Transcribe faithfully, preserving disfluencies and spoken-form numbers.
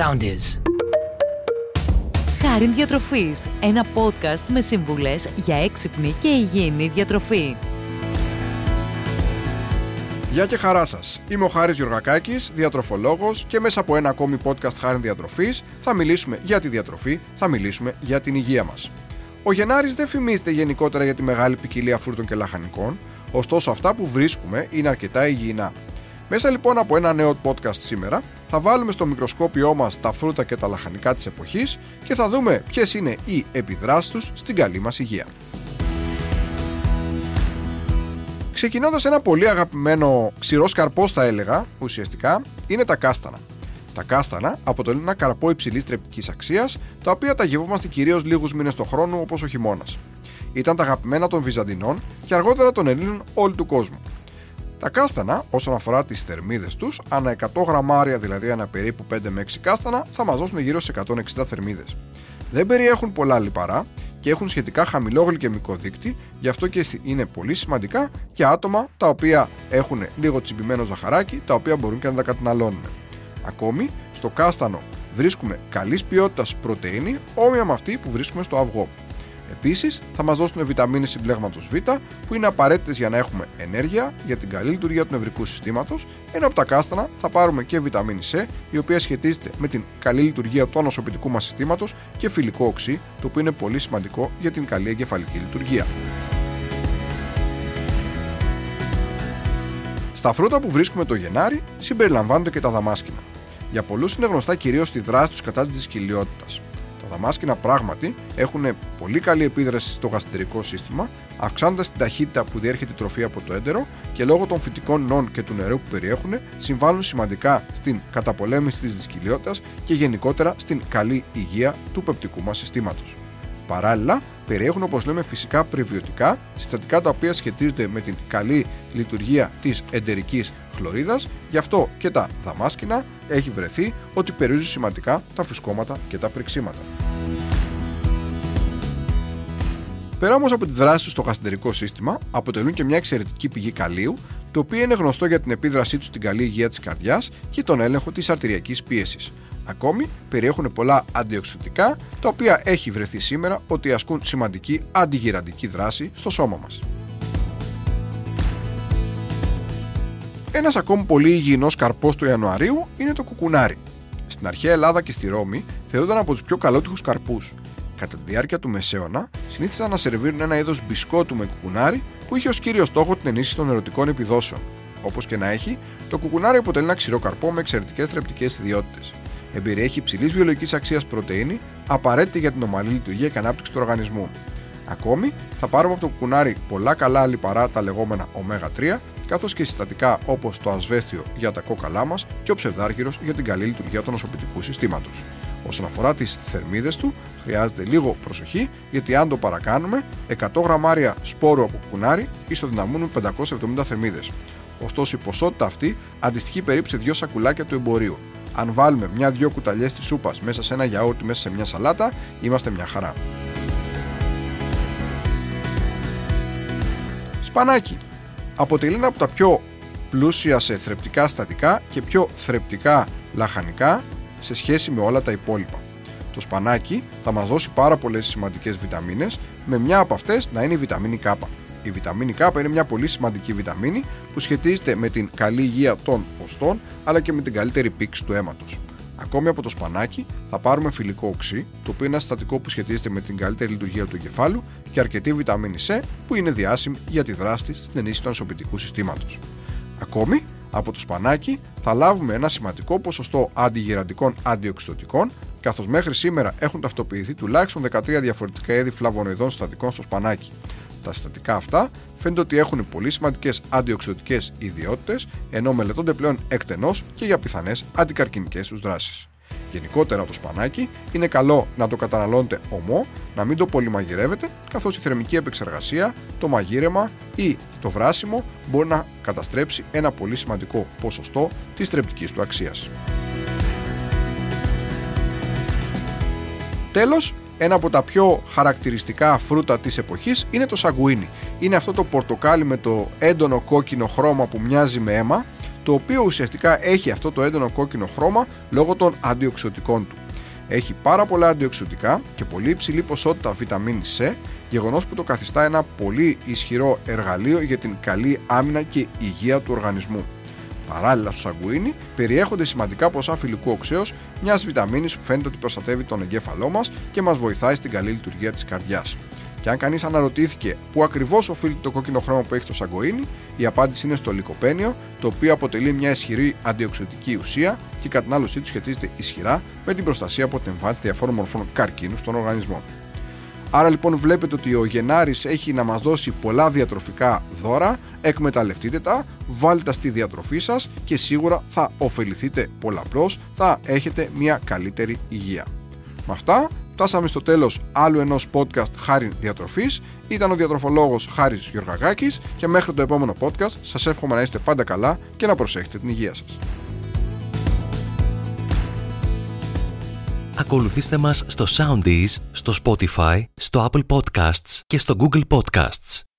sound is. Χάρη Διατροφής, ένα podcast με συμβουλές για έξυπνη και υγιεινή διατροφή. Γεια και χαρά σας. Είμαι ο Χάρης Γεωργακάκης, διατροφολόγος, και μέσα από ένα ακόμη podcast Χάρη Διατροφής θα μιλήσουμε για τη διατροφή, θα μιλήσουμε για την υγεία μας. Ο Γενάρης δεν φημίζεται γενικότερα για τη μεγάλη ποικιλία φρούτων και λαχανικών, ωστόσο αυτά που βρίσκουμε είναι αρκετά υγιεινά. Μέσα λοιπόν από ένα νέο podcast σήμερα θα βάλουμε στο μικροσκόπιό μας τα φρούτα και τα λαχανικά της εποχής και θα δούμε ποιες είναι οι επιδράσεις τους στην καλή μας υγεία. Ξεκινώντας, ένα πολύ αγαπημένο ξηρός καρπός, θα έλεγα, ουσιαστικά είναι τα κάστανα. Τα κάστανα αποτελούν ένα καρπό υψηλής τρεπτικής αξίας, τα οποία τα γευόμαστε κυρίως λίγους μήνες του χρόνου, όπως ο χειμώνας. Ήταν τα αγαπημένα των Βυζαντινών και αργότερα των Ελλήνων όλου του κόσμου. Τα κάστανα, όσον αφορά τις θερμίδες τους, ανά εκατό γραμμάρια, δηλαδή ανά περίπου πέντε με έξι κάστανα, θα μας δώσουν γύρω στις εκατόν εξήντα θερμίδες. Δεν περιέχουν πολλά λιπαρά και έχουν σχετικά χαμηλό γλυκαιμικό δείκτη, γι' αυτό και είναι πολύ σημαντικά για άτομα τα οποία έχουν λίγο τσιμπημένο ζαχαράκι, τα οποία μπορούν και να τα καταναλώνουν. Ακόμη, στο κάστανο βρίσκουμε καλής ποιότητας πρωτεΐνη, όμοια με αυτή που βρίσκουμε στο αυγό. Επίσης, θα μας δώσουν βιταμίνες συμπλέγματος Β, που είναι απαραίτητες για να έχουμε ενέργεια, για την καλή λειτουργία του νευρικού συστήματος, ενώ από τα κάστανα θα πάρουμε και βιταμίνη C, η οποία σχετίζεται με την καλή λειτουργία του ανοσοποιητικού μας συστήματος, και φιλικό οξύ, το οποίο είναι πολύ σημαντικό για την καλή εγκεφαλική λειτουργία. Στα φρούτα που βρίσκουμε το Γενάρη συμπεριλαμβάνονται και τα δαμάσκηνα. Για πολλούς είναι γνωστά κυρίως στη δράση τους κατά της κοιλιότητας. Τα δαμάσκηνα πράγματι έχουν πολύ καλή επίδραση στο γαστρικό σύστημα, αυξάνοντας την ταχύτητα που διέρχεται η τροφή από το έντερο, και λόγω των φυτικών ινών και του νερού που περιέχουν, συμβάλλουν σημαντικά στην καταπολέμηση της δυσκολιότητας και γενικότερα στην καλή υγεία του πεπτικού μας συστήματος. Παράλληλα, περιέχουν, όπως λέμε, φυσικά πρεβιωτικά, συστατικά τα οποία σχετίζονται με την καλή λειτουργία της εντερικής χλωρίδας, γι' αυτό και τα δαμάσκηνα έχει βρεθεί ότι περιορίζουν σημαντικά τα φουσκώματα και τα πριξίματα. Πέρα όμως από τη δράση του στο γαστρεντερικό σύστημα, αποτελούν και μια εξαιρετική πηγή καλείου, το οποίο είναι γνωστό για την επίδρασή του στην καλή υγεία της καρδιάς και τον έλεγχο της αρτηριακής πίεσης. Ακόμη, περιέχουν πολλά αντιοξυδοτικά, τα οποία έχει βρεθεί σήμερα ότι ασκούν σημαντική αντιγυραντική δράση στο σώμα μας. Ένας ακόμη πολύ υγιεινός καρπός του Ιανουαρίου είναι το κουκουνάρι. Στην αρχαία Ελλάδα και στη Ρώμη θεωρούνταν από τους πιο καλότυχους καρπούς. Κατά τη διάρκεια του Μεσαίωνα, συνήθισαν να σερβίρουν ένα είδος μπισκότου με κουκουνάρι που είχε ως κύριο στόχο την ενίσχυση των ερωτικών επιδόσεων. Όπως και να έχει, το κουκουνάρι αποτελεί ένα ξηρό καρπό με εξαιρετικές θρεπτικές ιδιότητες. Εμπεριέχει υψηλής βιολογικής αξίας πρωτεΐνη, απαραίτητη για την ομαλή λειτουργία και ανάπτυξη του οργανισμού. Ακόμη, θα πάρουμε από το κουκουνάρι πολλά καλά λιπαρά, τα λεγόμενα ωμέγα τρία, καθώς και συστατικά όπως το ασβέστιο για τα κόκαλά μας και ο ψευδάργυρος για την καλή λειτουργία του ανοσοποιητικού συστήματος. Όσον αφορά τις θερμίδες του, χρειάζεται λίγο προσοχή, γιατί αν το παρακάνουμε, εκατό γραμμάρια σπόρου από κουκουνάρι ισοδυναμούν με πεντακόσιες εβδομήντα θερμίδες. Ωστόσο, η ποσότητα αυτή αντιστοιχεί περίπου σε δύο σακουλάκια του εμπορίου. Αν βάλουμε μια-δυο κουταλιές της σούπας μέσα σε ένα γιαούρτι, μέσα σε μια σαλάτα, είμαστε μια χαρά. Σπανάκι. Αποτελεί ένα από τα πιο πλούσια σε θρεπτικά συστατικά και πιο θρεπτικά λαχανικά σε σχέση με όλα τα υπόλοιπα. Το σπανάκι θα μας δώσει πάρα πολλές σημαντικές βιταμίνες, με μια από αυτές να είναι η βιταμίνη K. Η βιταμίνη K είναι μια πολύ σημαντική βιταμίνη που σχετίζεται με την καλή υγεία των οστών, αλλά και με την καλύτερη πήξη του αίματος. Ακόμη, από το σπανάκι θα πάρουμε φιλικό οξύ, το οποίο είναι ένα συστατικό που σχετίζεται με την καλύτερη λειτουργία του εγκεφάλου, και αρκετή βιταμίνη C, που είναι διάσημη για τη δράση της στην ενίσχυση του ανοσοποιητικού συστήματος. Ακόμη, από το σπανάκι θα λάβουμε ένα σημαντικό ποσοστό αντιγυραντικών αντιοξυδοτικών, καθώς μέχρι σήμερα έχουν ταυτοποιηθεί τουλάχιστον δεκατρία διαφορετικά είδη φλαβονοειδών συστατικών στο σπανάκι. Τα συστατικά αυτά φαίνεται ότι έχουν πολύ σημαντικές αντιοξυδοτικές ιδιότητες, ενώ μελετώνται πλέον εκτενώς και για πιθανές αντικαρκινικές τους δράσεις. Γενικότερα, το σπανάκι είναι καλό να το καταναλώνετε ομό, να μην το πολυμαγειρεύετε, καθώς η θερμική επεξεργασία, το μαγείρεμα ή το βράσιμο μπορεί να καταστρέψει ένα πολύ σημαντικό ποσοστό της θρεπτικής του αξίας. Τέλος, ένα από τα πιο χαρακτηριστικά φρούτα της εποχής είναι το σαγκουίνι. Είναι αυτό το πορτοκάλι με το έντονο κόκκινο χρώμα που μοιάζει με αίμα, το οποίο ουσιαστικά έχει αυτό το έντονο κόκκινο χρώμα λόγω των αντιοξειδωτικών του. Έχει πάρα πολλά αντιοξειδωτικά και πολύ υψηλή ποσότητα βιταμίνη C, γεγονός που το καθιστά ένα πολύ ισχυρό εργαλείο για την καλή άμυνα και υγεία του οργανισμού. Παράλληλα, στο σαγκουίνι περιέχονται σημαντικά ποσά φιλικού οξέως, μιας βιταμίνης που φαίνεται ότι προστατεύει τον εγκέφαλό μας και μας βοηθάει στην καλή λειτουργία της καρδιάς. Και αν κανείς αναρωτήθηκε πού ακριβώς οφείλεται το κόκκινο χρώμα που έχει το σαγκουίνι, η απάντηση είναι στο λικοπένιο, το οποίο αποτελεί μια ισχυρή αντιοξειδωτική ουσία και η κατανάλωσή του σχετίζεται ισχυρά με την προστασία από την εμφάνιση διαφόρων μορφών καρκίνου στον οργανισμό. Άρα λοιπόν βλέπετε ότι ο Γενάρης έχει να μας δώσει πολλά διατροφικά δώρα, εκμεταλλευτείτε τα, βάλτε τα στη διατροφή σας και σίγουρα θα ωφεληθείτε πολλαπλώς, θα έχετε μια καλύτερη υγεία. Με αυτά φτάσαμε στο τέλος άλλου ενός podcast Χάρη Διατροφής. Ήταν ο διατροφολόγος Χάρης Γεωργακάκης και μέχρι το επόμενο podcast σας εύχομαι να είστε πάντα καλά και να προσέχετε την υγεία σας. Ακολουθήστε μας στο Soundees, στο Spotify, στο Apple Podcasts και στο Google Podcasts.